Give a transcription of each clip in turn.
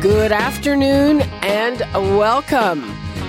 Good afternoon and welcome.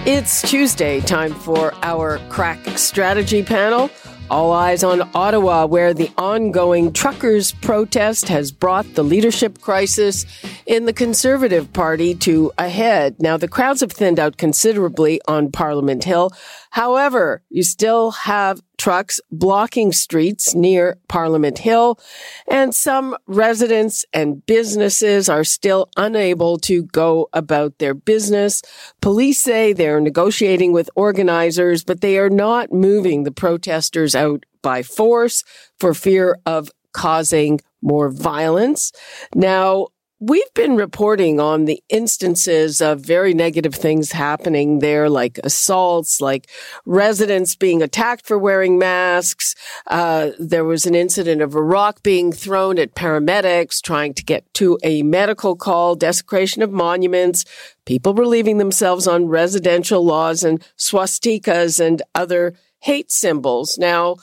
It's Tuesday, time for our Crack Strategy panel. All eyes on Ottawa, where the ongoing truckers' protest has brought the leadership crisis in the Conservative Party to a head. Now, the crowds have thinned out considerably on Parliament Hill. However, you still have trucks blocking streets near Parliament Hill, and some residents and businesses are still unable to go about their business. Police say they're negotiating with organizers, but they are not moving the protesters out by force for fear of causing more violence. Now, we've been reporting on the instances of very negative things happening there, like assaults, like residents being attacked for wearing masks. There was an incident of a rock being thrown at paramedics trying to get to a medical call, desecration of monuments, people relieving themselves on residential laws and swastikas and other hate symbols. Now,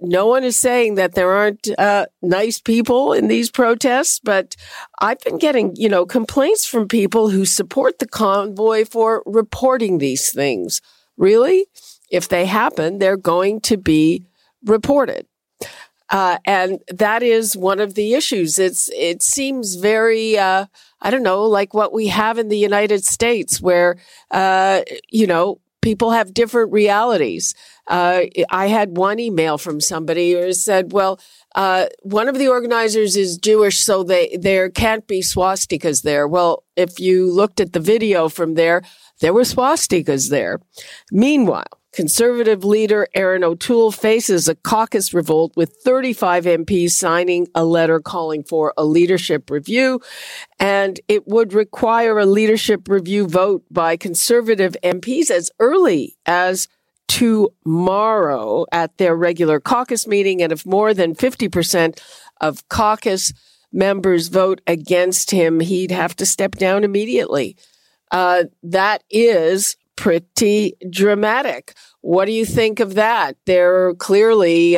no one is saying that there aren't nice people in these protests, but I've been getting, complaints from people who support the convoy for reporting these things. Really, if they happen, they're going to be reported. And that is one of the issues. It seems very, like what we have in the United States where, people have different realities. I had one email from somebody who said, one of the organizers is Jewish, so there can't be swastikas there. Well, if you looked at the video from there, there were swastikas there. Meanwhile, Conservative leader Erin O'Toole faces a caucus revolt with 35 MPs signing a letter calling for a leadership review. And it would require a leadership review vote by Conservative MPs as early as tomorrow at their regular caucus meeting. And if more than 50% of caucus members vote against him, he'd have to step down immediately. That is pretty dramatic. What do you think of that? There are clearly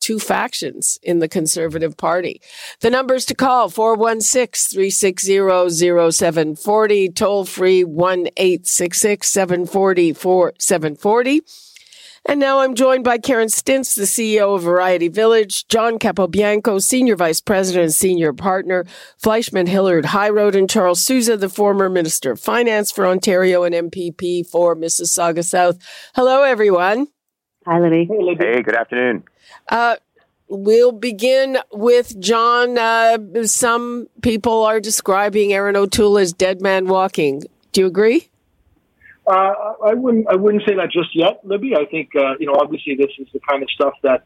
two factions in the Conservative Party. The numbers to call, 416-360-0740, toll free 1-866-740-4740. And now I'm joined by Karen Stintz, the CEO of Variety Village, John Capobianco, Senior Vice President and Senior Partner, Fleischman Hillard High Road, and Charles Sousa, the former Minister of Finance for Ontario and MPP for Mississauga South. Hello, everyone. Hi, Libby. Hey, Libby. Hey, good afternoon. We'll begin with John. Some people are describing Erin O'Toole as dead man walking. Do you agree? I wouldn't say that just yet, Libby. I think, obviously this is the kind of stuff that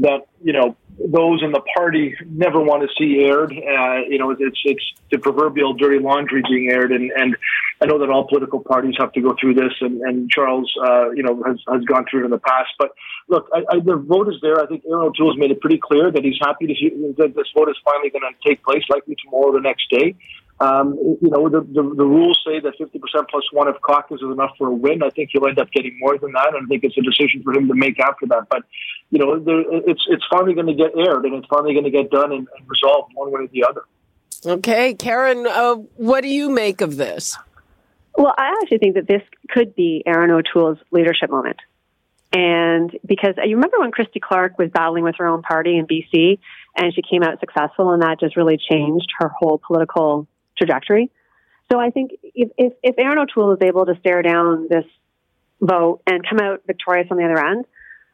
those in the party never want to see aired. It's the proverbial dirty laundry being aired. And I know that all political parties have to go through this. And Charles, has gone through it in the past. But look, the vote is there. I think Erin O'Toole has made it pretty clear that he's happy to see that this vote is finally going to take place, likely tomorrow or the next day. The rules say that 50% plus one of caucus is enough for a win. I think he'll end up getting more than that, and I think it's a decision for him to make after that. But, it's finally going to get aired, and it's finally going to get done and resolved one way or the other. Okay. Karen, what do you make of this? Well, I actually think that this could be Erin O'Toole's leadership moment. And because you remember when Christy Clark was battling with her own party in BC, and she came out successful, and that just really changed her whole political trajectory. So I think if Erin O'Toole is able to stare down this vote and come out victorious on the other end,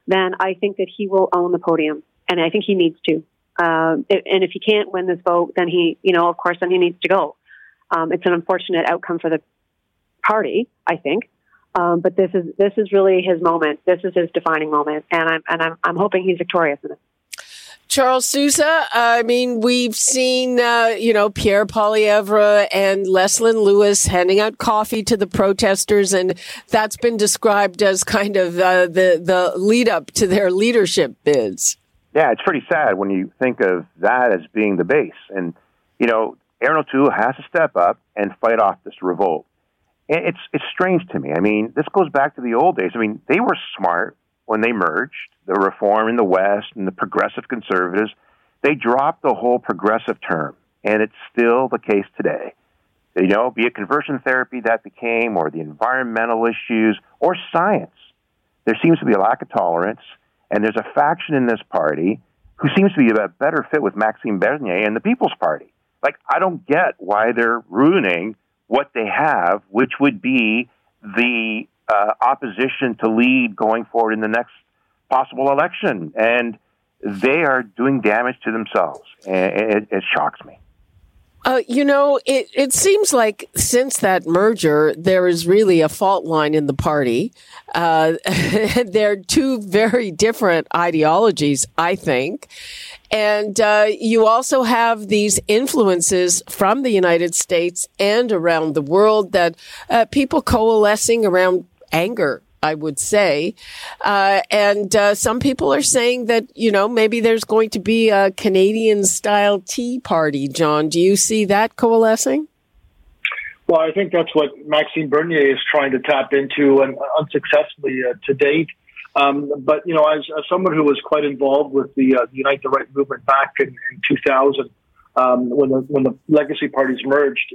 then I think that he will own the podium, and I think he needs to. And if he can't win this vote, then then he needs to go. It's an unfortunate outcome for the party, I think, but this is really his moment. This is his defining moment, and I'm hoping he's victorious in it. Charles Sousa. I mean, we've seen, Pierre Poilievre and Leslyn Lewis handing out coffee to the protesters, and that's been described as kind of the lead up to their leadership bids. Yeah, it's pretty sad when you think of that as being the base. And, Erin O'Toole has to step up and fight off this revolt. It's strange to me. I mean, this goes back to the old days. I mean, they were smart when they merged, the Reform in the West and the Progressive Conservatives. They dropped the whole progressive term, and it's still the case today. Be it conversion therapy that became, or the environmental issues, or science. There seems to be a lack of tolerance, and there's a faction in this party who seems to be a better fit with Maxime Bernier and the People's Party. Like, I don't get why they're ruining what they have, which would be the opposition to lead going forward in the next possible election. And they are doing damage to themselves. It shocks me. It seems like since that merger, there is really a fault line in the party. They're two very different ideologies, I think. And you also have these influences from the United States and around the world that people coalescing around anger, I would say. And some people are saying that, maybe there's going to be a Canadian-style Tea Party, John. Do you see that coalescing? Well, I think that's what Maxime Bernier is trying to tap into, and unsuccessfully to date. But as someone who was quite involved with the Unite the Right movement back in 2000, when the legacy parties merged,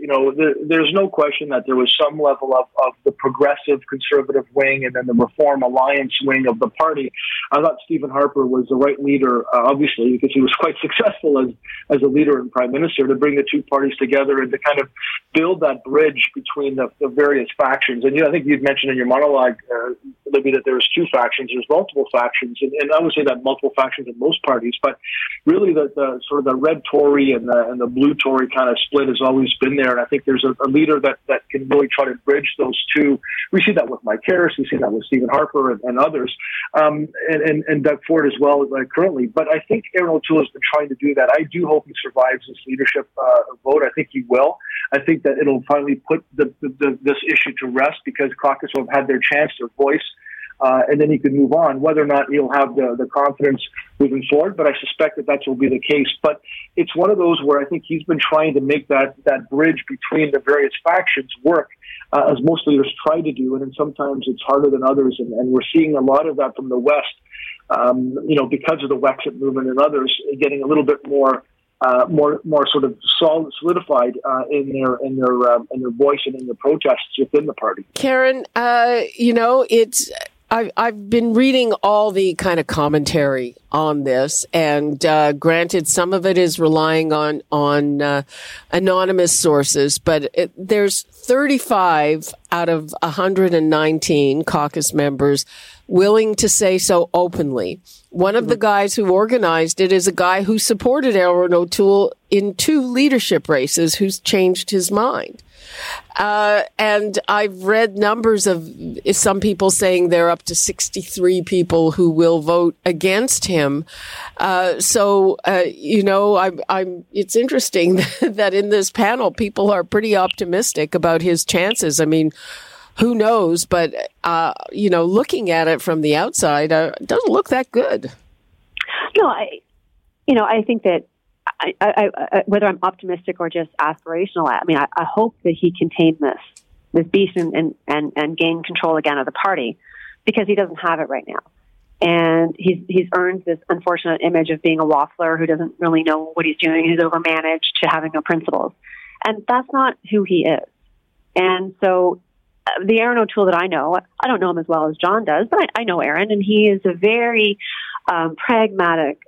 there's no question that there was some level of the progressive conservative wing and then the Reform Alliance wing of the party. I thought Stephen Harper was the right leader, obviously, because he was quite successful as a leader and prime minister, to bring the two parties together and to kind of build that bridge between the various factions. And I think you'd mentioned in your monologue, Libby, that there's two factions. There's multiple factions, and I would say that multiple factions in most parties, but really the sort of the red Tory and the blue Tory kind of split has always been there, and I think there's a leader that can really try to bridge those two. We see that with Mike Harris, we see that with Stephen Harper and others, and Doug Ford as well currently. But I think Erin O'Toole has been trying to do that. I do hope he survives this leadership vote. I think he will. I think that it'll finally put this issue to rest, because caucus will have had their chance, their voice. And then he could move on, whether or not he'll have the confidence moving forward. But I suspect that will be the case. But it's one of those where I think he's been trying to make that bridge between the various factions work, as most leaders try to do. And then sometimes it's harder than others. And we're seeing a lot of that from the West, because of the Wexit movement and others getting a little bit more sort of solidified in their voice and in the protests within the party. Karen, it's... I've been reading all the kind of commentary on this, and granted, some of it is relying on anonymous sources, but there's 35 out of 119 caucus members willing to say so openly. One of the guys who organized it is a guy who supported Erin O'Toole in two leadership races, who's changed his mind. And I've read numbers of some people saying they're up to 63 people who will vote against him. It's interesting that in this panel, people are pretty optimistic about his chances. I mean, who knows? But, looking at it from the outside, it doesn't look that good. No, I think that I whether I'm optimistic or just aspirational, I hope that he contained this beast and gain control again of the party, because he doesn't have it right now. And he's earned this unfortunate image of being a waffler who doesn't really know what he's doing, who's overmanaged, to having no principles. And that's not who he is. And so the Erin O'Toole that I know, I don't know him as well as John does, but I know Erin, and he is a very pragmatic,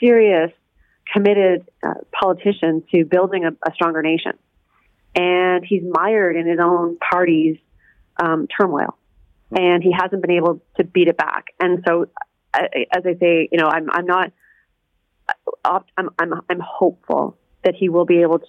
serious, committed politician to building a stronger nation. And he's mired in his own party's turmoil, and he hasn't been able to beat it back. And so, as I say, I'm hopeful that he will be able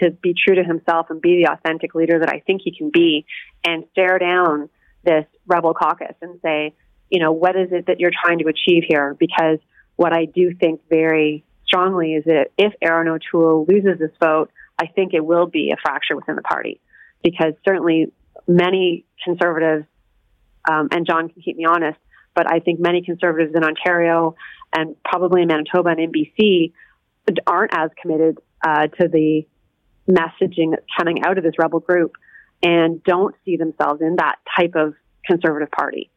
to be true to himself and be the authentic leader that I think he can be, and stare down this rebel caucus and say, what is it that you're trying to achieve here? Because what I do think very strongly is that if Erin O'Toole loses this vote, I think it will be a fracture within the party, because certainly many conservatives, and John can keep me honest, but I think many conservatives in Ontario and probably in Manitoba and in BC aren't as committed to the messaging that's coming out of this rebel group and don't see themselves in that type of conservative party.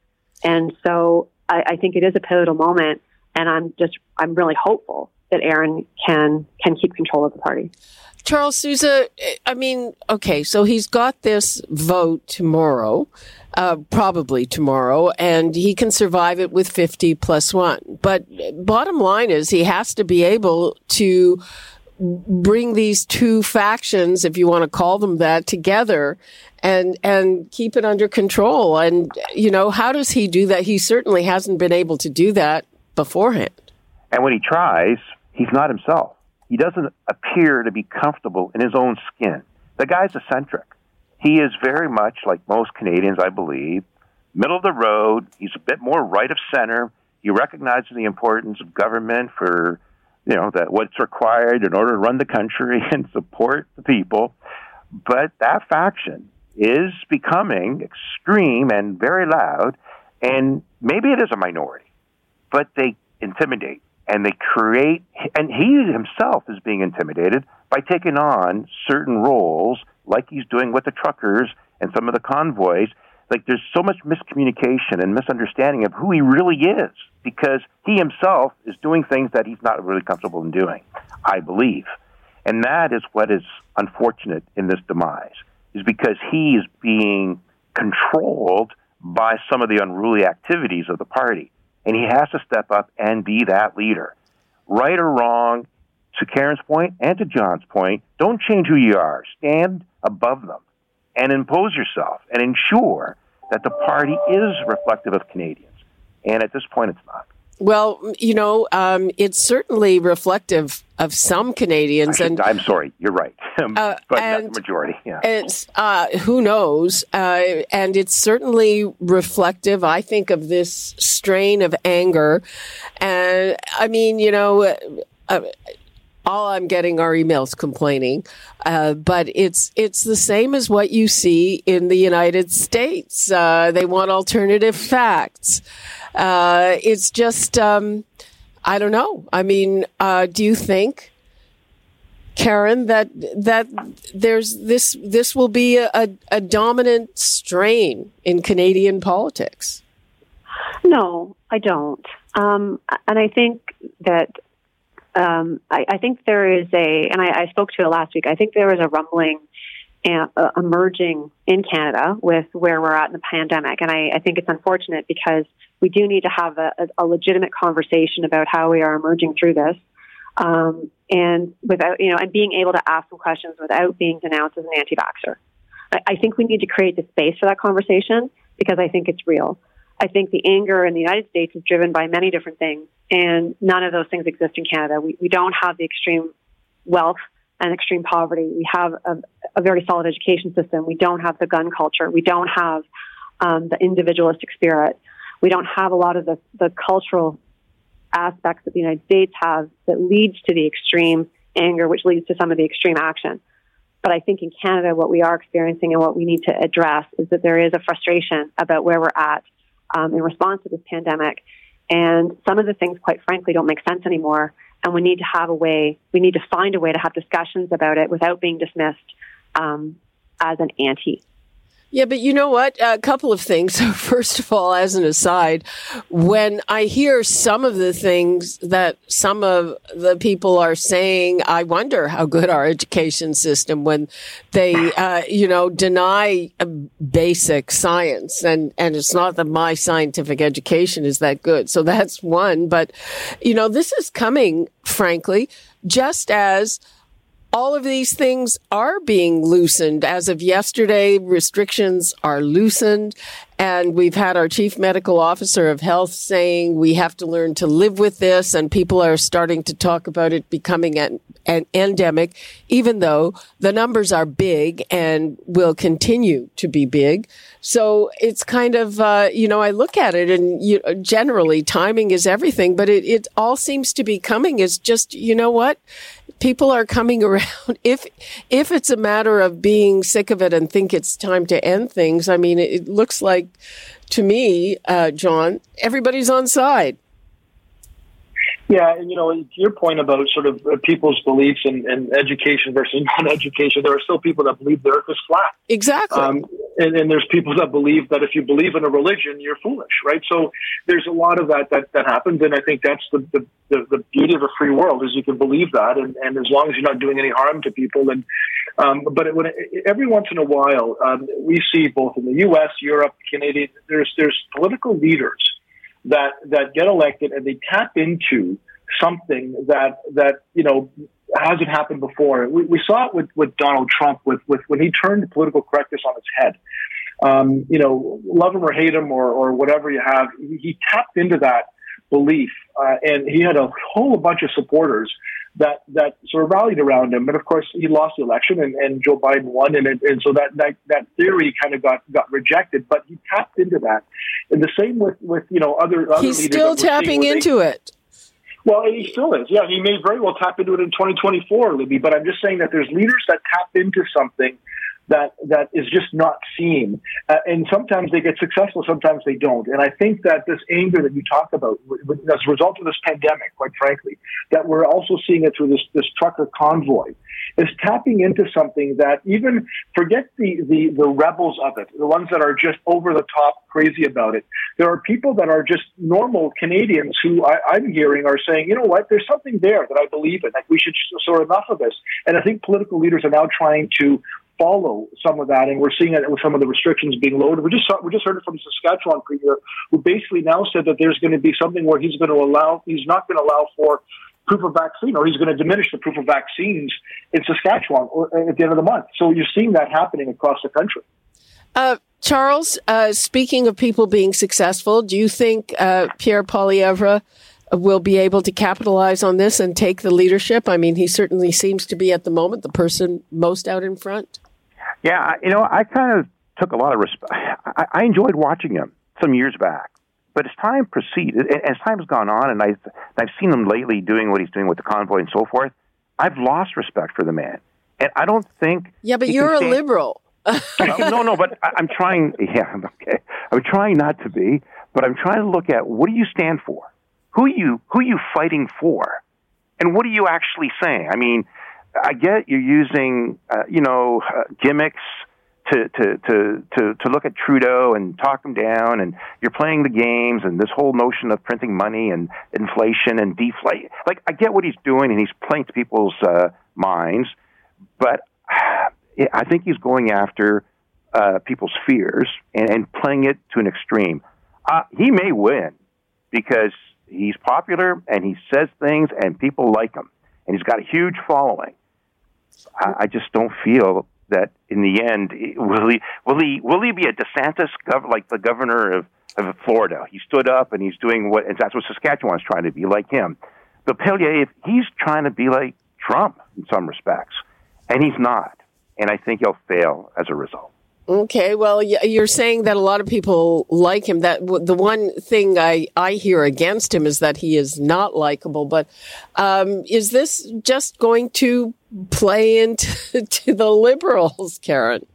And so I think it is a pivotal moment, and I'm really hopeful that Erin can keep control of the party. Charles Sousa, I mean, okay, so he's got this vote tomorrow, probably tomorrow, and he can survive it with 50 plus one. But bottom line is he has to be able to bring these two factions, if you want to call them that, together and keep it under control. And, you know, how does he do that? He certainly hasn't been able to do that beforehand. And when he tries, he's not himself. He doesn't appear to be comfortable in his own skin. The guy's eccentric. He is very much, like most Canadians, I believe, middle of the road. He's a bit more right of center. He recognizes the importance of government for, you know, that what's required in order to run the country and support the people. But that faction is becoming extreme and very loud, and maybe it is a minority, but they intimidate and they create, and he himself is being intimidated by taking on certain roles like he's doing with the truckers and some of the convoys. Like, there's so much miscommunication and misunderstanding of who he really is, because he himself is doing things that he's not really comfortable in doing, I believe. And that is what is unfortunate in this demise, is because he is being controlled by some of the unruly activities of the party. And he has to step up and be that leader. Right or wrong, to Karen's point and to John's point, don't change who you are. Stand above them and impose yourself and ensure that the party is reflective of Canadians. And at this point, it's not. Well, you know, it's certainly reflective of some Canadians. I'm sorry, you're right. But not the majority. Yeah. It's, who knows? And it's certainly reflective, I think, of this strain of anger. And I mean, you know, all I'm getting are emails complaining, but it's the same as what you see in the United States. They want alternative facts. It's just, I don't know. I mean, do you think, Karen, that there's this will be a dominant strain in Canadian politics? No, I don't. And I think that, I think there is I spoke to it last week, I think there was a rumbling emerging in Canada with where we're at in the pandemic. And I think it's unfortunate, because we do need to have a legitimate conversation about how we are emerging through this. And without, you know, and being able to ask some questions without being denounced as an anti-vaxxer. I think we need to create the space for that conversation, because I think it's real. I think the anger in the United States is driven by many different things, and none of those things exist in Canada. We don't have the extreme wealth and extreme poverty. We have a very solid education system. We don't have the gun culture. We don't have the individualistic spirit. We don't have a lot of the cultural aspects that the United States has that leads to the extreme anger, which leads to some of the extreme action. But I think in Canada, what we are experiencing and what we need to address is that there is a frustration about where we're at in response to this pandemic. And some of the things, quite frankly, don't make sense anymore. And we need to find a way to have discussions about it without being dismissed as an anti. Yeah, but you know what? A couple of things. First of all, as an aside, when I hear some of the things that some of the people are saying, I wonder how good our education system, when they, you know, deny basic science. And it's not that my scientific education is that good. So that's one. But, you know, this is coming, frankly, just as all of these things are being loosened. As of yesterday, restrictions are loosened. And we've had our chief medical officer of health saying we have to learn to live with this. And people are starting to talk about it becoming an endemic, even though the numbers are big and will continue to be big. So it's kind of, I look at it and generally timing is everything, but it all seems to be coming. It's just, you know what? People are coming around. If it's a matter of being sick of it and think it's time to end things, I mean, it looks like to me, John, everybody's on side. Yeah, and to your point about sort of people's beliefs and education versus non-education, there are still people that believe the earth is flat. Exactly. And there's people that believe that if you believe in a religion, you're foolish, right? So there's a lot of that happens, and I think that's the beauty of a free world is you can believe that, and as long as you're not doing any harm to people. And every once in a while, we see both in the U.S., Europe, Canada, there's political leaders that get elected and they tap into something that hasn't happened before. We saw it with Donald Trump with when he turned political correctness on its head. Love him or hate him or whatever you have, he tapped into that belief, and he had a whole bunch of supporters that sort of rallied around him. And of course, he lost the election, and Joe Biden won, and so that theory kind of got rejected. But he tapped into that, and the same with other leaders. He's still tapping into it. Well, he still is. Yeah, he may very well tap into it in 2024, Libby. But I'm just saying that there's leaders that tap into something that is just not seen, and sometimes they get successful, sometimes they don't. And I think that this anger that you talk about, as a result of this pandemic, quite frankly, that we're also seeing it through this trucker convoy, is tapping into something that even forget the rebels of it, the ones that are just over the top crazy about it. There are people that are just normal Canadians who I'm hearing are saying, you know what, there's something there that I believe in. Like we should sort of enough of this. And I think political leaders are now trying to follow some of that, and we're seeing it with some of the restrictions being lowered. We just heard it from Saskatchewan Premier, who basically now said that there's going to be something where he's not going to allow for proof of vaccine, or he's going to diminish the proof of vaccines in Saskatchewan at the end of the month. So you're seeing that happening across the country. Charles, speaking of people being successful, do you think Pierre Poilievre will be able to capitalize on this and take the leadership? I mean, he certainly seems to be at the moment the person most out in front. Yeah, I kind of took a lot of I enjoyed watching him some years back, but as time proceeded, as time has gone on, and I've seen him lately doing what he's doing with the convoy and so forth, I've lost respect for the man. And I don't think... Yeah, but you're a liberal. No, but I'm trying... Yeah, okay. I'm trying not to be, but I'm trying to look at what do you stand for? Who are you fighting for? And what are you actually saying? I mean, I get you're using, gimmicks to look at Trudeau and talk him down, and you're playing the games and this whole notion of printing money and inflation and deflation. Like, I get what he's doing, and he's playing to people's minds, but I think he's going after people's fears and playing it to an extreme. He may win because he's popular and he says things and people like him. And he's got a huge following. I just don't feel that in the end, will he be a DeSantis, like the governor of Florida? He stood up and he's doing and that's what Saskatchewan is trying to be, like him. But Poilievre, he's trying to be like Trump in some respects, and he's not. And I think he'll fail as a result. Okay, well, you're saying that a lot of people like him. That the one thing I hear against him is that he is not likable. But is this just going to play into the Liberals, Karen?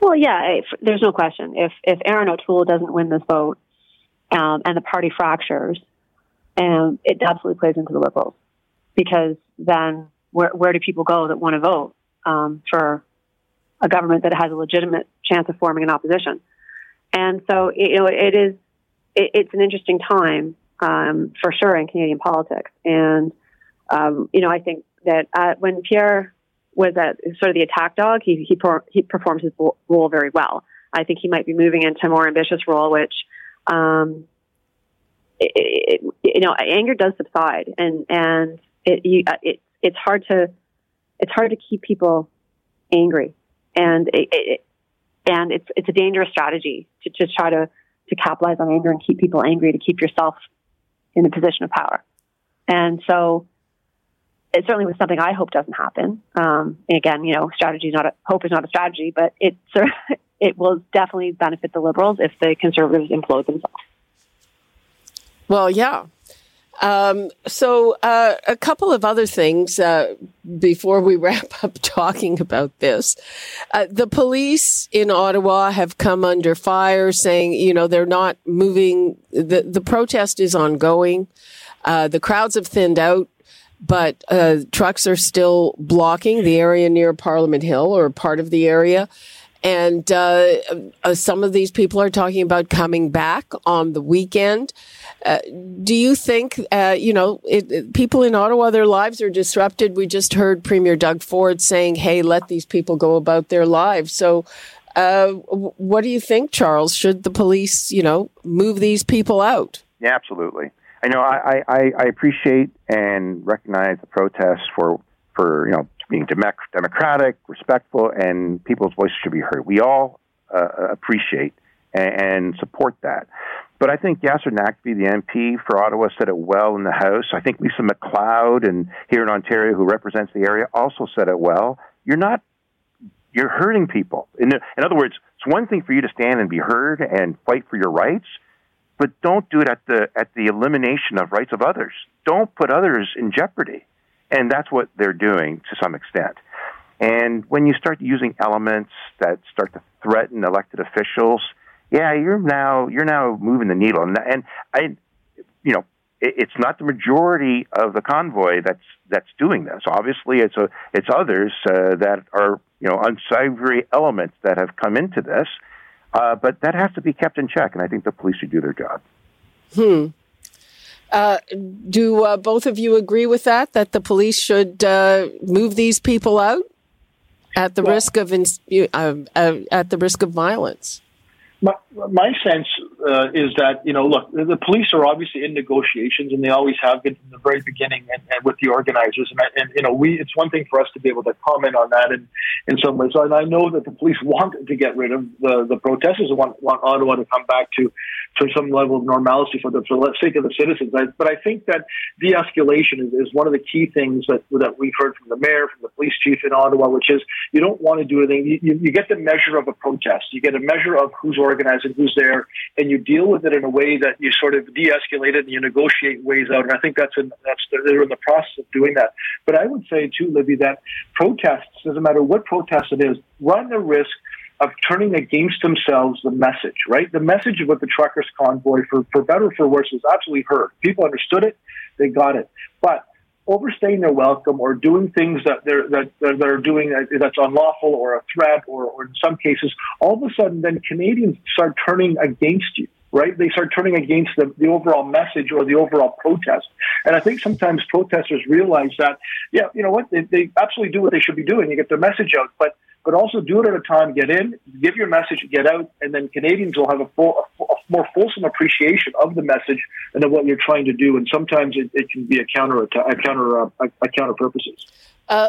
Well, yeah, there's no question. If Erin O'Toole doesn't win this vote and the party fractures, it absolutely plays into the Liberals, because then where do people go that want to vote for a government that has a legitimate chance of forming an opposition? And so, it's an interesting time, for sure, in Canadian politics. And, I think that when Pierre was sort of the attack dog, he performed his role very well. I think he might be moving into a more ambitious role, which, anger does subside, and it's hard to it's hard to keep people angry, and it's a dangerous strategy to just try to capitalize on anger and keep people angry, to keep yourself in a position of power. And so it certainly was something I hope doesn't happen. And again, you know, hope is not a strategy, but it will definitely benefit the Liberals if the Conservatives implode themselves. Well, yeah. So a couple of other things before we wrap up talking about this. The police in Ottawa have come under fire, saying, you know, they're not moving. The protest is ongoing. The crowds have thinned out, but trucks are still blocking the area near Parliament Hill, or part of the area. And some of these people are talking about coming back on the weekend. Do you think, people in Ottawa, their lives are disrupted? We just heard Premier Doug Ford saying, hey, let these people go about their lives. So what do you think, Charles? Should the police, move these people out? Yeah, absolutely. I know I appreciate and recognize the protests for being democratic, respectful, and people's voices should be heard. We all appreciate and support that. But I think Yasir Naqvi, the MP for Ottawa, said it well in the House. I think Lisa McLeod, and here in Ontario, who represents the area, also said it well. You're hurting people. In other words, it's one thing for you to stand and be heard and fight for your rights, but don't do it at the elimination of rights of others. Don't put others in jeopardy. And that's what they're doing to some extent. And when you start using elements that start to threaten elected officials, yeah, you're now moving the needle. And it's not the majority of the convoy that's doing this. Obviously, it's others that are unsavory elements that have come into this. But that has to be kept in check, and I think the police should do their job. Do both of you agree with that the police should move these people out at the risk of at the risk of violence? My sense is that, look, the police are obviously in negotiations, and they always have been from the very beginning, and with the organizers. It's one thing for us to be able to comment on that in some ways. And I know that the police want to get rid of the protesters and want Ottawa to come back to some level of normalcy for the sake of the citizens. But I think that de-escalation is one of the key things that we've heard from the mayor, from the police chief in Ottawa, which is you don't want to do anything. You get the measure of a protest. You get a measure of who's organizing, who's there, and you deal with it in a way that you sort of de-escalate it and you negotiate ways out. And I think they're in the process of doing that. But I would say too, Libby, that protests, doesn't matter what protest it is, run the risk of turning against themselves the message, right? The message of what the truckers' convoy, for better or for worse, was absolutely heard. People understood it, they got it. But overstaying their welcome or doing things that they're doing that's unlawful or a threat or in some cases, all of a sudden then Canadians start turning against you, right? They start turning against the overall message or the overall protest. And I think sometimes protesters realize that, they absolutely do what they should be doing. They get their message out, but also do it at a time, get in, give your message, get out, and then Canadians will have a more fulsome appreciation of the message and of what you're trying to do. And sometimes it can be a counter purposes.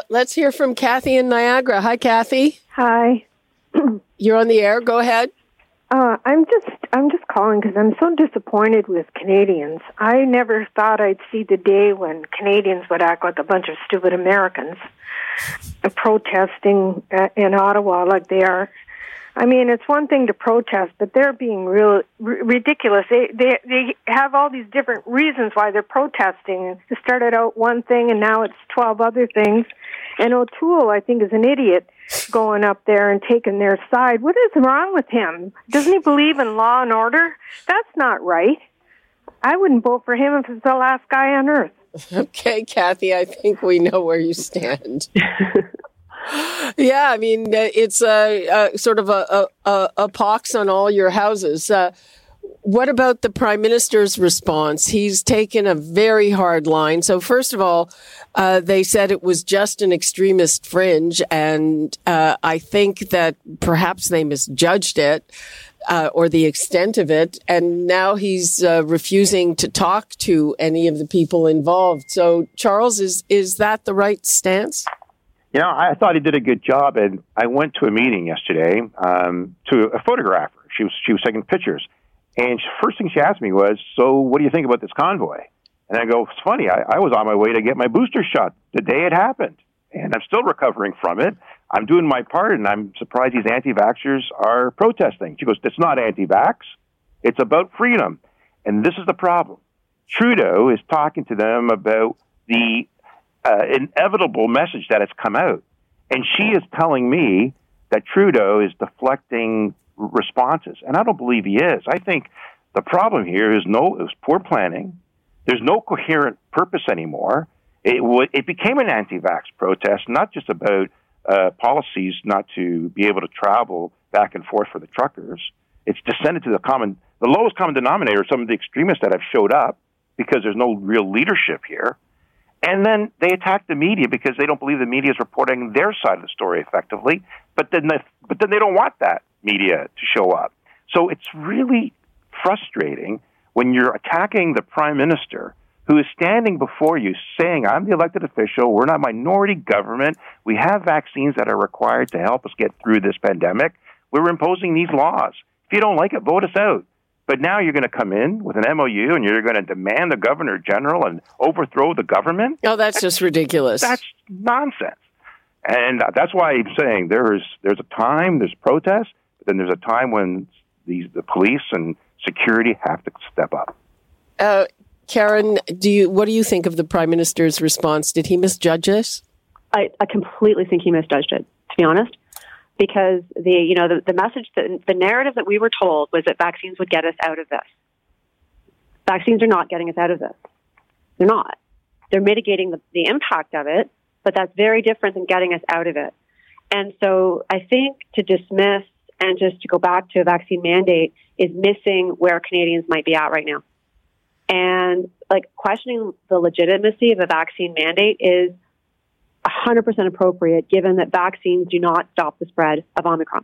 Let's hear from Kathy in Niagara. Hi, Kathy. Hi. You're on the air. Go ahead. I'm just calling because I'm so disappointed with Canadians. I never thought I'd see the day when Canadians would act like a bunch of stupid Americans protesting in Ottawa like they are. I mean, it's one thing to protest, but they're being real ridiculous. They have all these different reasons why they're protesting. It started out one thing, and now it's 12 other things. And O'Toole, I think, is an idiot going up there and taking their side. What is wrong with him? Doesn't he believe in law and order? That's not right. I wouldn't vote for him if he's the last guy on earth. Okay, Kathy, I think we know where you stand. Yeah, I mean, it's sort of a pox on all your houses. What about the Prime Minister's response? He's taken a very hard line. So first of all, they said it was just an extremist fringe, and I think that perhaps they misjudged it or the extent of it, and now he's refusing to talk to any of the people involved. So, Charles, is that the right stance? You know, I thought he did a good job, and I went to a meeting yesterday to a photographer. She was taking pictures, and first thing she asked me was, "So, what do you think about this convoy?" And I go, "It's funny. I was on my way to get my booster shot the day it happened, and I'm still recovering from it. I'm doing my part, and I'm surprised these anti-vaxxers are protesting." She goes, "It's not anti-vax. It's about freedom." And this is the problem. Trudeau is talking to them about the inevitable message that has come out. And she is telling me that Trudeau is deflecting responses. And I don't believe he is. I think the problem here is it was poor planning. There's no coherent purpose anymore. It became an anti-vax protest, not just about policies not to be able to travel back and forth for the truckers. It's descended to the lowest common denominator, some of the extremists that have showed up because there's no real leadership here. And then they attack the media because they don't believe the media is reporting their side of the story effectively. But then they don't want that media to show up. So it's really frustrating when you're attacking the prime minister who is standing before you saying, "I'm the elected official. We're not minority government. We have vaccines that are required to help us get through this pandemic. We're imposing these laws. If you don't like it, vote us out." But now you're going to come in with an MOU and you're going to demand the governor general and overthrow the government? Oh, that's just ridiculous. That's nonsense. And that's why I'm saying there's a time, there's protest, but then there's a time when the police and security have to step up. Karen, what do you think of the Prime Minister's response? Did he misjudge this? I completely think he misjudged it, to be honest. Because the message, the narrative that we were told was that vaccines would get us out of this. Vaccines are not getting us out of this. They're not. They're mitigating the impact of it, but that's very different than getting us out of it. And so I think to dismiss and just to go back to a vaccine mandate is missing where Canadians might be at right now. And like questioning the legitimacy of a vaccine mandate is 100% appropriate, given that vaccines do not stop the spread of Omicron.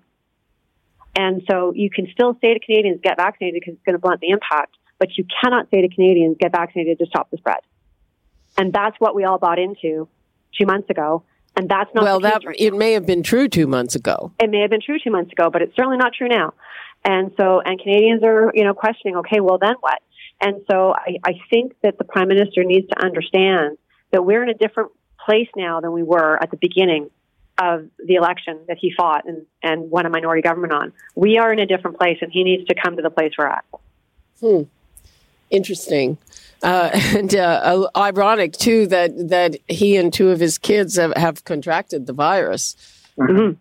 And so you can still say to Canadians, get vaccinated because it's going to blunt the impact, but you cannot say to Canadians, get vaccinated to stop the spread. And that's what we all bought into 2 months ago. And that's not well, that right it now. May have been true 2 months ago. It may have been true 2 months ago, but it's certainly not true now. And so, and Canadians are, questioning, okay, well, then what? And so I think that the Prime Minister needs to understand that we're in a different place now than we were at the beginning of the election that he fought and won a minority government on. We are in a different place, and he needs to come to the place we're at. Interesting. And ironic, too, that he and two of his kids have contracted the virus. Mm-hmm.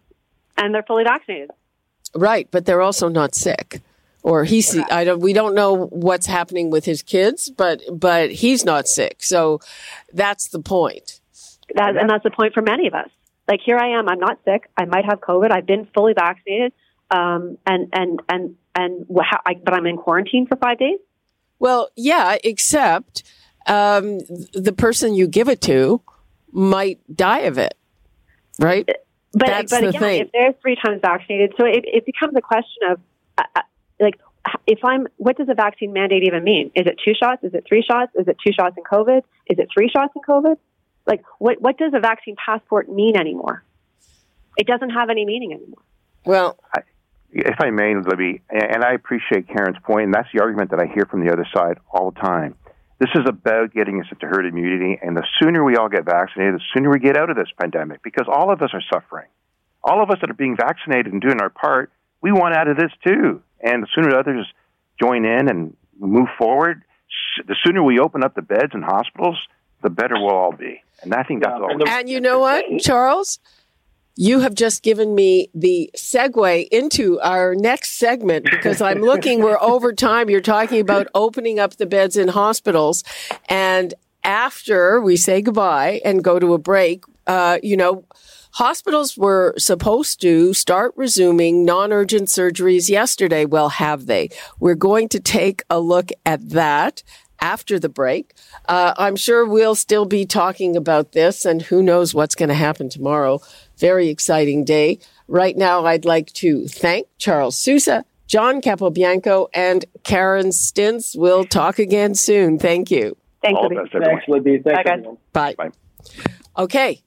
And they're fully vaccinated. Right, but they're also not sick. Or we don't know what's happening with his kids, but he's not sick. So that's the point. And that's the point for many of us. Like, here I am. I'm not sick. I might have COVID. I've been fully vaccinated. But I'm in quarantine for 5 days. Well, yeah, except the person you give it to might die of it, right? But again, if they're 3 times vaccinated, so it becomes a question of, what does a vaccine mandate even mean? Is it 2 shots? Is it 3 shots? Is it 2 shots in COVID? Is it 3 shots in COVID? Like, what does a vaccine passport mean anymore? It doesn't have any meaning anymore. Well, if I may, Libby, and I appreciate Karen's point, and that's the argument that I hear from the other side all the time. This is about getting us into herd immunity, and the sooner we all get vaccinated, the sooner we get out of this pandemic, because all of us are suffering. All of us that are being vaccinated and doing our part, we want out of this too. And the sooner others join in and move forward, the sooner we open up the beds in hospitals, the better we'll all be. And I think that's all. And you know what, Charles? You have just given me the segue into our next segment because I'm looking, we're over time. You're talking about opening up the beds in hospitals. And after we say goodbye and go to a break, hospitals were supposed to start resuming non-urgent surgeries yesterday. Well, have they? We're going to take a look at that after the break. I'm sure we'll still be talking about this, and who knows what's going to happen tomorrow. Very exciting day. Right now, I'd like to thank Charles Sousa, John Capobianco, and Karen Stintz. We'll talk again soon. Thank you. Thanks, Libby. Thanks, Libby. Thanks, everyone. Bye. Bye. Okay.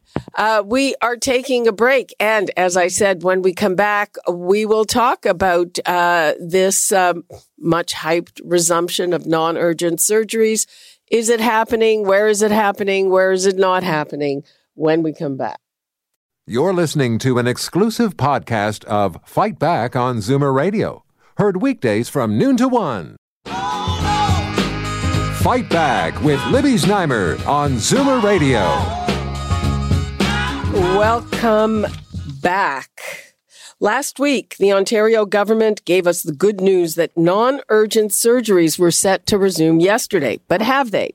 We are taking a break. And as I said, when we come back, we will talk about this much hyped resumption of non-urgent surgeries. Is it happening? Where is it happening? Where is it not happening? When we come back. You're listening to an exclusive podcast of Fight Back on Zoomer Radio. Heard weekdays from noon to one. Oh, no. Fight Back with Libby Znaimer on Zoomer Radio. Welcome back. Last week, the Ontario government gave us the good news that non-urgent surgeries were set to resume yesterday. But have they?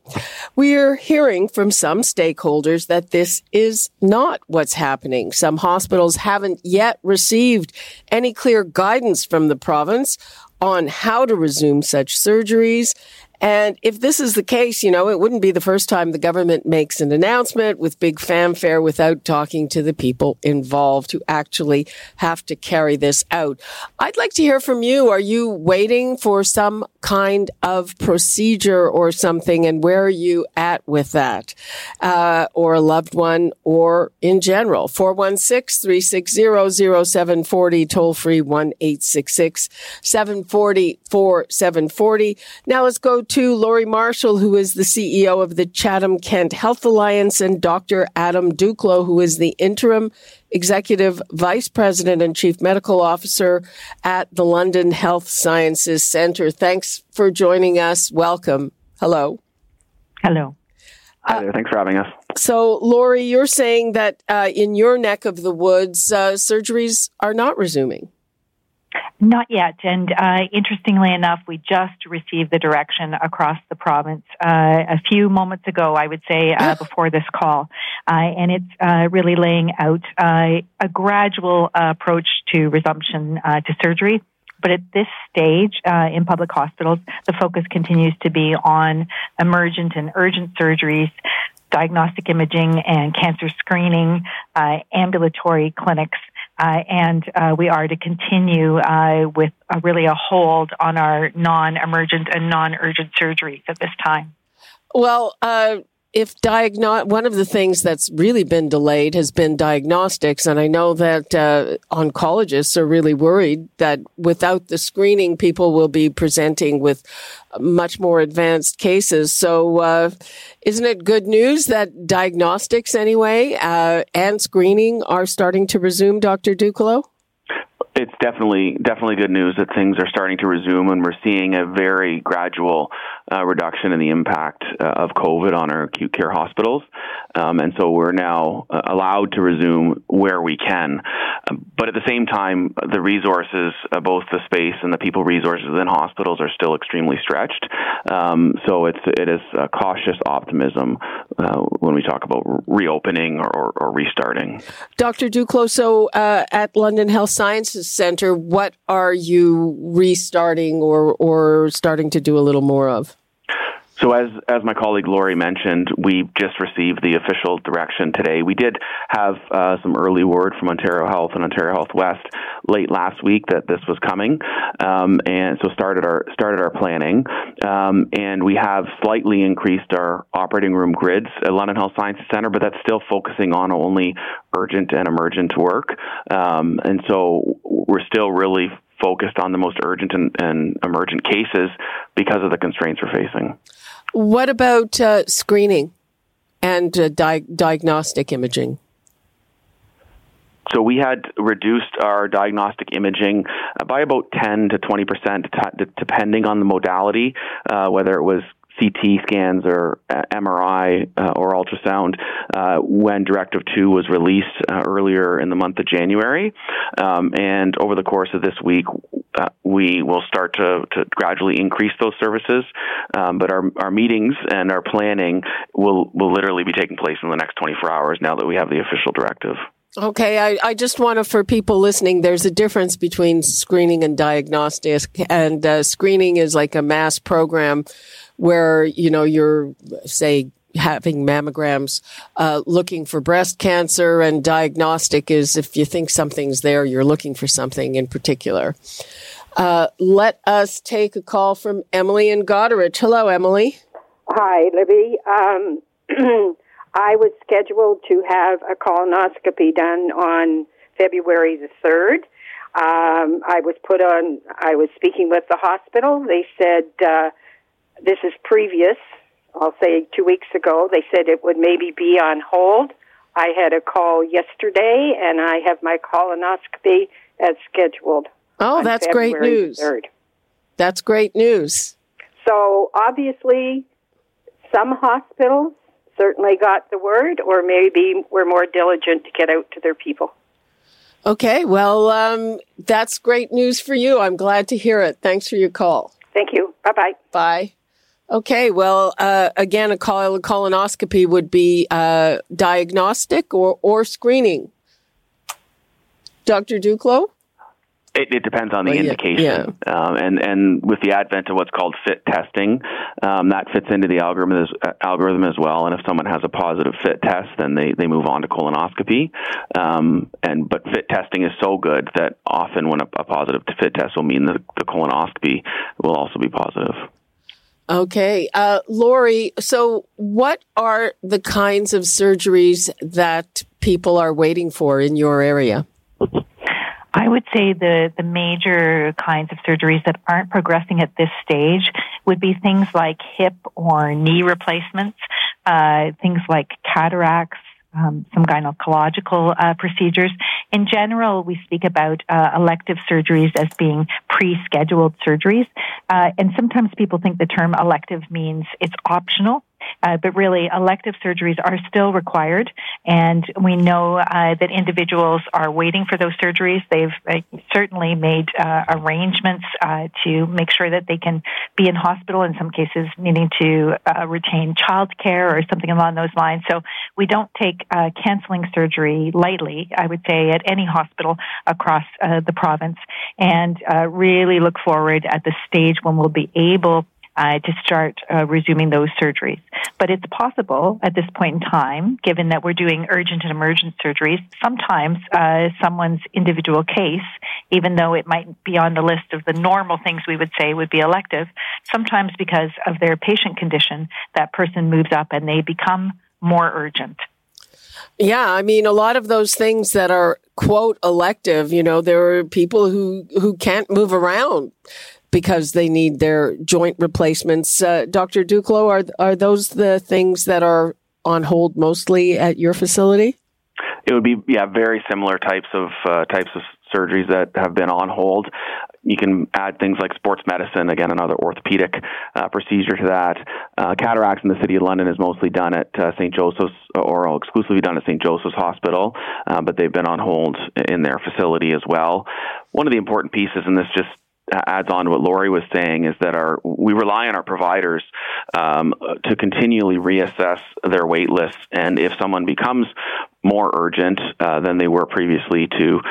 We're hearing from some stakeholders that this is not what's happening. Some hospitals haven't yet received any clear guidance from the province on how to resume such surgeries. And if this is the case, you know, it wouldn't be the first time the government makes an announcement with big fanfare without talking to the people involved who actually have to carry this out. I'd like to hear from you. Are you waiting for some kind of procedure or something? And where are you at with that? Or a loved one or in general? 416-360-0740, toll free 1-866-740-4740. Now let's go to Laurie Marshall, who is the CEO of the Chatham Kent Health Alliance, and Dr. Adam Duclos, who is the interim executive vice president and chief medical officer at the London Health Sciences Center. Thanks for joining us. Welcome. Hello. Hello. Hi there. Thanks for having us. So, Laurie, you're saying that in your neck of the woods, surgeries are not resuming. Not yet. And interestingly enough, we just received the direction across the province a few moments ago, I would say, before this call. And it's really laying out a gradual approach to resumption to surgery. But at this stage in public hospitals, the focus continues to be on emergent and urgent surgeries, diagnostic imaging and cancer screening, ambulatory clinics. And we are to continue with really a hold on our non-emergent and non-urgent surgeries at this time. Well, one of the things that's really been delayed has been diagnostics. And I know that oncologists are really worried that without the screening, people will be presenting with much more advanced cases. So isn't it good news that diagnostics anyway and screening are starting to resume, Dr. Duclos? It's definitely good news that things are starting to resume, and we're seeing a very gradual reduction in the impact of COVID on our acute care hospitals. And so we're now allowed to resume where we can. But at the same time, the resources, both the space and the people resources in hospitals, are still extremely stretched. So it is a cautious optimism when we talk about reopening or restarting. Dr. Duclos, so at London Health Sciences Center, what are you restarting or starting to do a little more of? So as my colleague Laurie mentioned, we just received the official direction today. We did have some early word from Ontario Health and Ontario Health West late last week that this was coming, and so started our planning. And we have slightly increased our operating room grids at London Health Sciences Centre, but that's still focusing on only urgent and emergent work. And so we're still really focused on the most urgent and emergent cases because of the constraints we're facing. What about screening and diagnostic imaging? So we had reduced our diagnostic imaging by about 10 to 20%, depending on the modality, whether it was CT scans or MRI or ultrasound when Directive 2 was released earlier in the month of January. And over the course of this week, we will start to gradually increase those services. But our meetings and our planning will literally be taking place in the next 24 hours now that we have the official directive. Okay, I just want to, for people listening, there's a difference between screening and diagnostics, and screening is like a mass program where, you know, you're, say, having mammograms, looking for breast cancer, and diagnostic is if you think something's there, you're looking for something in particular. Let us take a call from Emily in Goderich. Hello, Emily. Hi, Libby. I was scheduled to have a colonoscopy done on February the 3rd. I was speaking with the hospital. They said, this is previous, I'll say 2 weeks ago. They said it would maybe be on hold. I had a call yesterday, and I have my colonoscopy as scheduled. Oh, that's great news. That's great news. So, obviously, some hospitals certainly got the word, or maybe were more diligent to get out to their people. Okay, well, that's great news for you. I'm glad to hear it. Thanks for your call. Thank you. Bye-bye. Bye. Okay, well, again, a colonoscopy would be diagnostic or screening. Dr. Duclos? It depends on the indication. Yeah. And with the advent of what's called fit testing, that fits into the algorithm as well. And if someone has a positive fit test, then they move on to colonoscopy. But fit testing is so good that often when a positive fit test will mean that the colonoscopy will also be positive. Okay. Laurie, so what are the kinds of surgeries that people are waiting for in your area? I would say the major kinds of surgeries that aren't progressing at this stage would be things like hip or knee replacements, things like cataracts, some gynecological procedures. In general, we speak about elective surgeries as being pre-scheduled surgeries. And sometimes people think the term elective means it's optional. But really, elective surgeries are still required, and we know that individuals are waiting for those surgeries. They've certainly made arrangements to make sure that they can be in hospital, in some cases needing to retain childcare or something along those lines. So we don't take canceling surgery lightly, I would say, at any hospital across the province, and really look forward at the stage when we'll be able to start resuming those surgeries. But it's possible at this point in time, given that we're doing urgent and emergent surgeries, sometimes someone's individual case, even though it might be on the list of the normal things we would say would be elective, sometimes because of their patient condition, that person moves up and they become more urgent. Yeah, I mean, a lot of those things that are, quote, elective, you know, there are people who can't move around because they need their joint replacements. Dr. Duclos, are those the things that are on hold mostly at your facility? It would be, very similar types of surgeries that have been on hold. You can add things like sports medicine, again, another orthopedic procedure to that. Cataracts in the City of London is mostly done at St. Joseph's, or exclusively done at St. Joseph's Hospital, but they've been on hold in their facility as well. One of the important pieces, and this just adds on to what Laurie was saying, is that we rely on our providers to continually reassess their wait lists, and if someone becomes more urgent than they were previously, to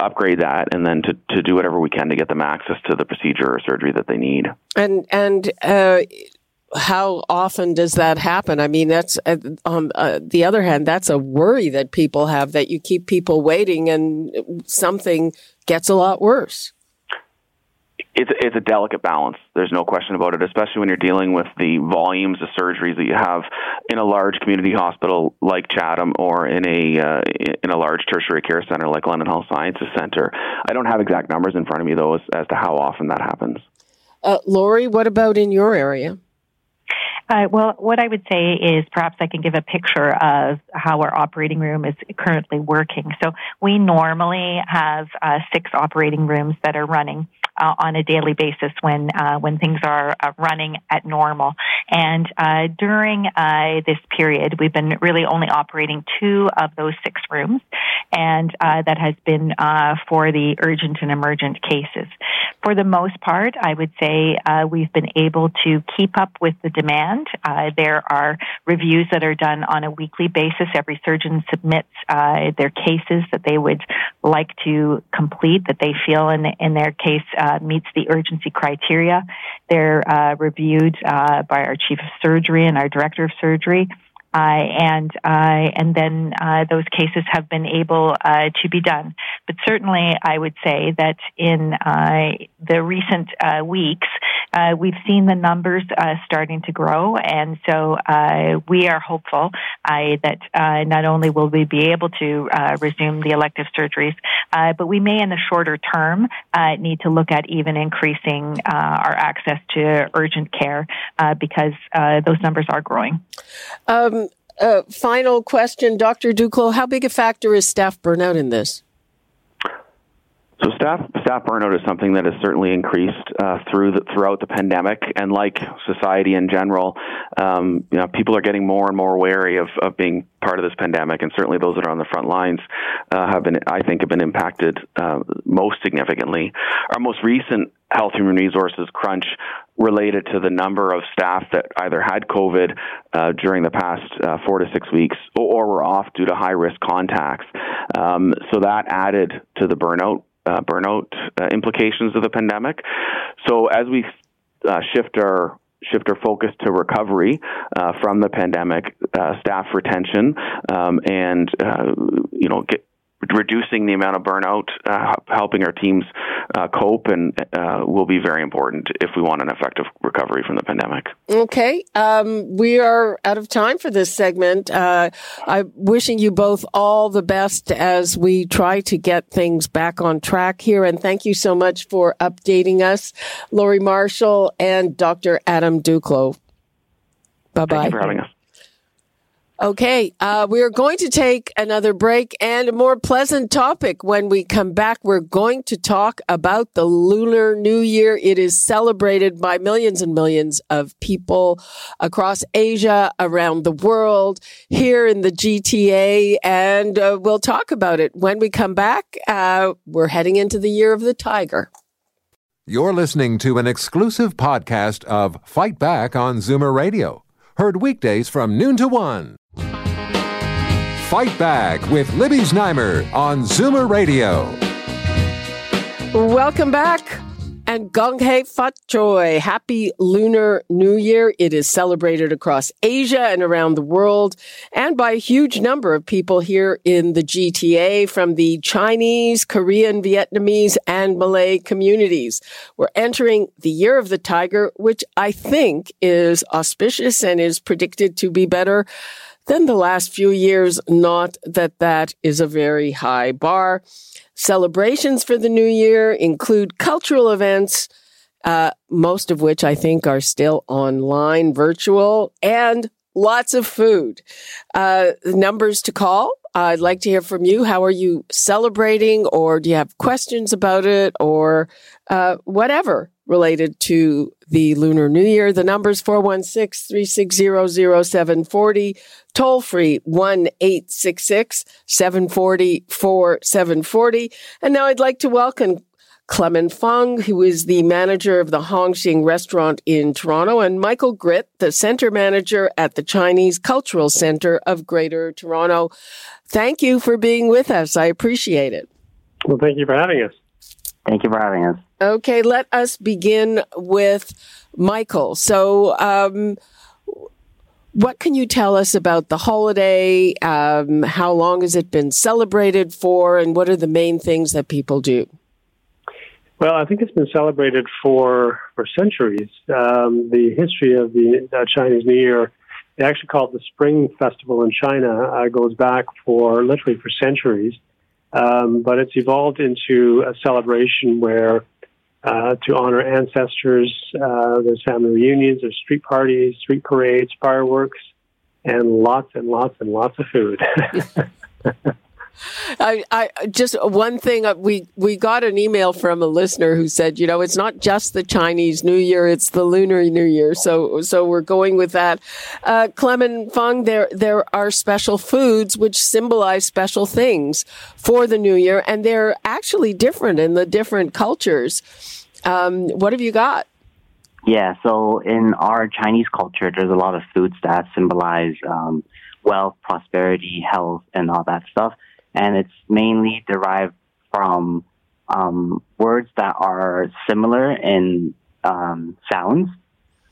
upgrade that, and then to do whatever we can to get them access to the procedure or surgery that they need. And how often does that happen? I mean, that's on the other hand, that's a worry that people have, that you keep people waiting and something gets a lot worse. It's a delicate balance. There's no question about it, especially when you're dealing with the volumes of surgeries that you have in a large community hospital like Chatham, or in a large tertiary care center like London Health Sciences Center. I don't have exact numbers in front of me, though, as to how often that happens. Laurie, what about in your area? Well, what I would say is perhaps I can give a picture of how our operating room is currently working. So we normally have 6 operating rooms that are running on a daily basis when things are running at normal. And during this period, we've been really only operating 2 of those 6 rooms, and that has been for the urgent and emergent cases. For the most part, I would say we've been able to keep up with the demand. There are reviews that are done on a weekly basis. Every surgeon submits their cases that they would like to complete, that they feel in their case meets the urgency criteria. They're reviewed by our chief of surgery and our director of surgery. And then those cases have been able to be done. But certainly I would say that in the recent weeks, We've seen the numbers starting to grow, and so we are hopeful that not only will we be able to resume the elective surgeries, but we may in the shorter term need to look at even increasing our access to urgent care because those numbers are growing. Final question, Dr. Duclos, how big a factor is staff burnout in this? So staff burnout is something that has certainly increased throughout the pandemic, and like society in general, people are getting more and more wary of being part of this pandemic, and certainly those that are on the front lines have been impacted most significantly. Our most recent Health Human Resources crunch related to the number of staff that either had COVID during the past 4 to 6 weeks or were off due to high-risk contacts. So that added to the burnout implications of the pandemic. So as we shift our focus to recovery from the pandemic, staff retention, reducing the amount of burnout, helping our teams cope, and will be very important if we want an effective recovery from the pandemic. Okay. We are out of time for this segment. I'm wishing you both all the best as we try to get things back on track here. And thank you so much for updating us, Laurie Marshall and Dr. Adam Duclos. Bye-bye. Thank you for having us. Okay, we are going to take another break and a more pleasant topic when we come back. We're going to talk about the Lunar New Year. It is celebrated by millions and millions of people across Asia, around the world, here in the GTA, and we'll talk about it when we come back. We're heading into the Year of the Tiger. You're listening to an exclusive podcast of Fight Back on Zoomer Radio. Heard weekdays from noon to 1. Fight Back with Libby Znaimer on Zoomer Radio. Welcome back. And Gong Hei Fat Choi. Happy Lunar New Year. It is celebrated across Asia and around the world and by a huge number of people here in the GTA from the Chinese, Korean, Vietnamese, and Malay communities. We're entering the Year of the Tiger, which I think is auspicious and is predicted to be better than the last few years. Not that that is a very high bar. Celebrations for the new year include cultural events, most of which I think are still online, virtual, and lots of food. Numbers to call. I'd like to hear from you. How are you celebrating, or do you have questions about it, or whatever related to the Lunar New Year? The number's 416-360-0740, toll free 1-866-740-4740. And now I'd like to welcome Clement Fung, who is the manager of the Hongxing restaurant in Toronto, and Michael Gritt, the center manager at the Chinese Cultural Center of Greater Toronto. Thank you for being with us. I appreciate it. Well, thank you for having us. Thank you for having us. Okay, let us begin with Michael. So what can you tell us about the holiday? How long has it been celebrated for? And what are the main things that people do? Well, I think it's been celebrated for centuries. The history of the Chinese New Year, they actually call it the Spring Festival in China, goes back for centuries. But it's evolved into a celebration where to honor ancestors, there's family reunions, there's street parties, street parades, fireworks, and lots of food. I just one thing, we got an email from a listener who said, it's not just the Chinese New Year, it's the Lunar New Year. So we're going with that. Clement Fung, there are special foods which symbolize special things for the New Year, and they're actually different in the different cultures. What have you got? Yeah, so in our Chinese culture, there's a lot of foods that symbolize wealth, prosperity, health, and all that stuff. And it's mainly derived from words that are similar in sounds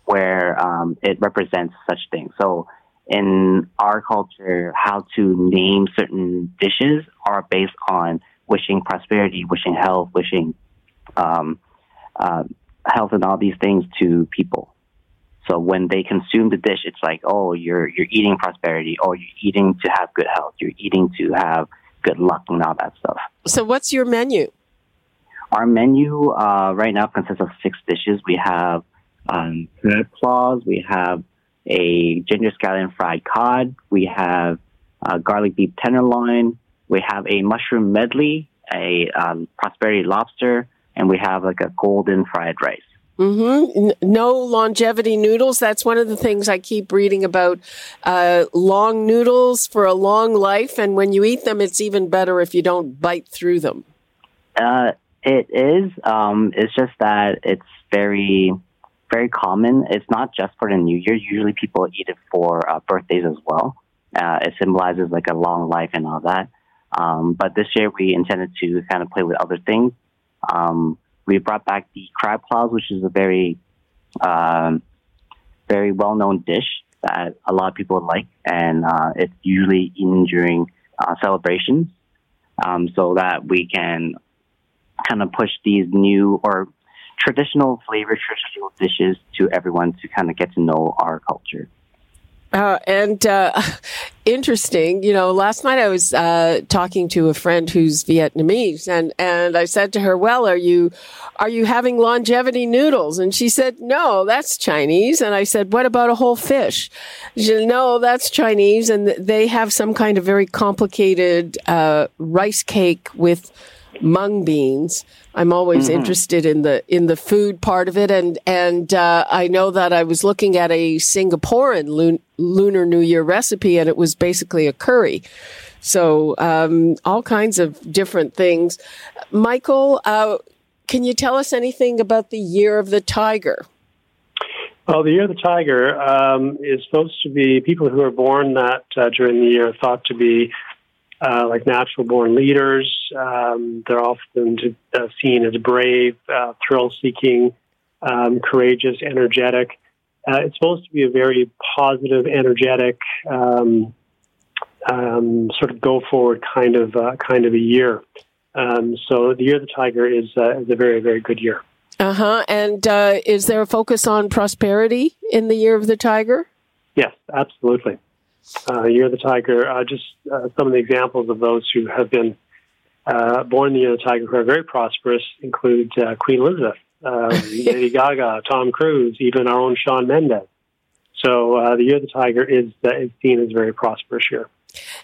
where it represents such things. So in our culture, how to name certain dishes are based on wishing prosperity, wishing health, wishing health and all these things to people. So when they consume the dish, it's like, oh, you're eating prosperity, or you're eating to have good health, you're eating to have good luck and all that stuff. So what's your menu? Our menu right now consists of 6 dishes. We have crab claws, we have a ginger scallion fried cod, we have garlic beef tenderloin, we have a mushroom medley, a prosperity lobster, and we have like a golden fried rice. Mm-hmm. No longevity noodles. That's one of the things I keep reading about, long noodles for a long life. And when you eat them, it's even better if you don't bite through them. It is. It's just that it's very, very common. It's not just for the New Year. Usually people eat it for birthdays as well. It symbolizes like a long life and all that. But this year we intended to kind of play with other things. We brought back the crab claws, which is a very, very well-known dish that a lot of people like, and it's usually eaten during celebrations, so that we can kind of push these new or traditional flavor, traditional dishes to everyone to kind of get to know our culture. Interesting, you know, last night I was talking to a friend who's Vietnamese, and I said to her, well, are you having longevity noodles? And she said, no, that's Chinese. And I said, what about a whole fish? She said, no, that's Chinese. And they have some kind of very complicated rice cake with mung beans. I'm always interested in the food part of it, and I know that I was looking at a Singaporean Lunar New Year recipe, and it was basically a curry. So all kinds of different things. Michael, can you tell us anything about the Year of the Tiger? Well, the Year of the Tiger is supposed to be people who are born that during the year are thought to be like natural-born leaders. They're often seen as brave, thrill-seeking, courageous, energetic. It's supposed to be a very positive, energetic, sort of go-forward kind of a year. So the Year of the Tiger is a very, very good year. Uh-huh. And is there a focus on prosperity in the Year of the Tiger? Yes, absolutely. Year of the Tiger, just some of the examples of those who have been born in the Year of the Tiger who are very prosperous include Queen Elizabeth, Lady Gaga, Tom Cruise, even our own Shawn Mendes. So the Year of the Tiger is seen as a very prosperous year.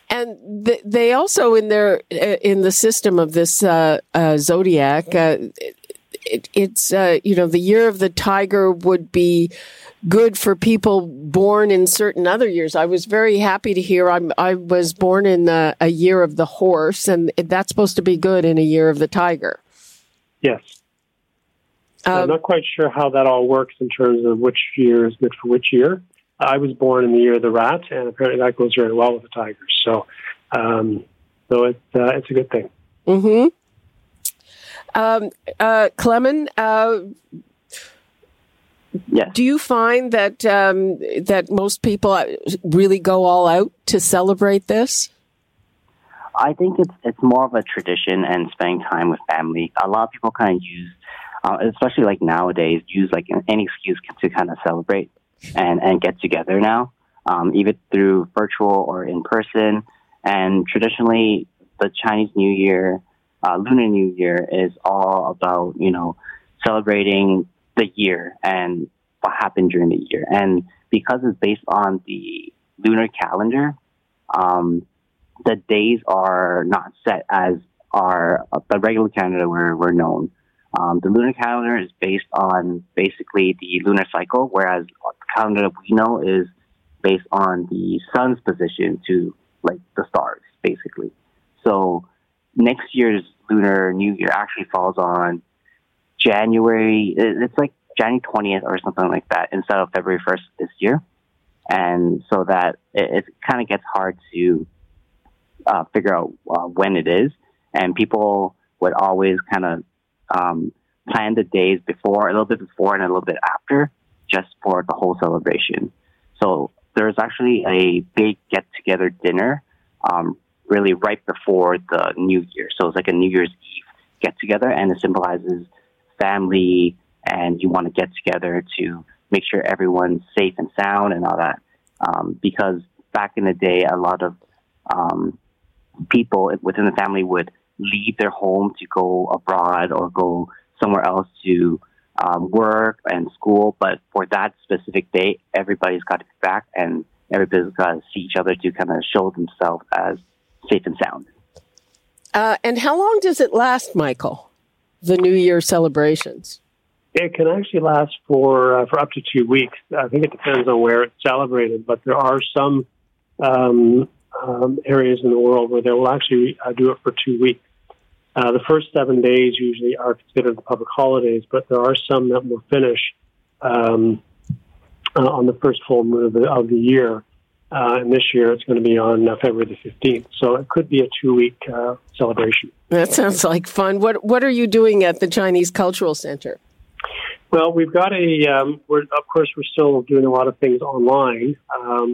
And they also, in the system of this zodiac, it's you know, the Year of the Tiger would be good for people born in certain other years. I was very happy to hear I was born in a Year of the Horse, and that's supposed to be good in a Year of the Tiger. Yes. I'm not quite sure how that all works in terms of which year is good for which year. I was born in the Year of the Rat, and apparently that goes very well with the Tigers. So, it's a good thing. Mm-hmm. Clement, yes. Do you find that that most people really go all out to celebrate this? I think it's more of a tradition and spending time with family. A lot of people kind of use, especially like nowadays, use like any excuse to kind of celebrate and get together now, even through virtual or in person. And traditionally, the Chinese New Year, Lunar New Year is all about, you know, celebrating the year and what happened during the year. And because it's based on the lunar calendar, the days are not set as are the regular calendar we're known. The lunar calendar is based on basically the lunar cycle, whereas the calendar we know is based on the sun's position to like the stars, basically. So next year's Lunar New Year actually falls on January. It's like January 20th or something like that instead of February 1st this year. And so that it kind of gets hard to figure out when it is. And people would always kind of plan the days before, a little bit before and a little bit after, just for the whole celebration. So there's actually a big get-together dinner really right before the New Year. So it's like a New Year's Eve get-together, and it symbolizes family and you want to get together to make sure everyone's safe and sound and all that. Because back in the day, a lot of people within the family would leave their home to go abroad or go somewhere else to work and school. But for that specific day, everybody's got to be back and everybody's got to see each other to kind of show themselves as safe and sound. And how long does it last, Michael, the New Year celebrations? It can actually last for up to 2 weeks. I think it depends on where it's celebrated, but there are some areas in the world where they will actually do it for 2 weeks. The first 7 days usually are considered public holidays, but there are some that will finish on the first full moon of the year. And this year, it's going to be on February the 15th. So it could be a 2-week celebration. That sounds like fun. What are you doing at the Chinese Cultural Center? Well, we've got we're still doing a lot of things online.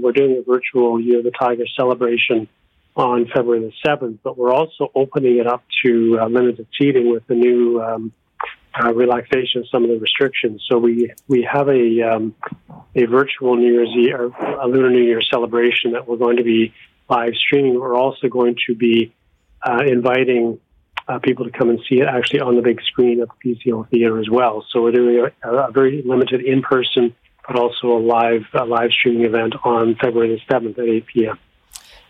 We're doing a virtual Year of the Tiger celebration on February the 7th, but we're also opening it up to limited seating with the new relaxation of some of the restrictions. So we have a virtual New Year's Eve, or a Lunar New Year celebration that we're going to be live streaming. We're also going to be inviting people to come and see it actually on the big screen at the PCL Theatre as well. So we're doing a very limited in-person, but also a live streaming event on February the 7th at 8 p.m.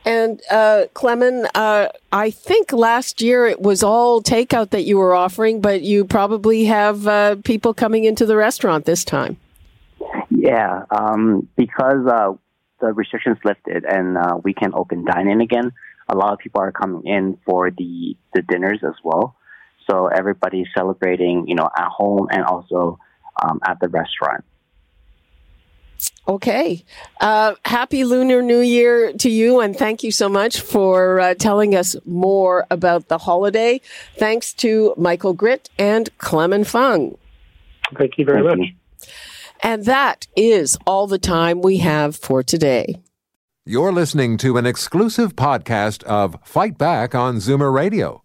And Clement, I think last year it was all takeout that you were offering, but you probably have people coming into the restaurant this time. Yeah, because the restrictions lifted and we can open dine-in again, a lot of people are coming in for the dinners as well. So everybody's celebrating, at home and also at the restaurant. Okay. Happy Lunar New Year to you, and thank you so much for telling us more about the holiday. Thanks to Michael Gritt and Clement Fung. Thank you very much. And that is all the time we have for today. You're listening to an exclusive podcast of Fight Back on Zoomer Radio.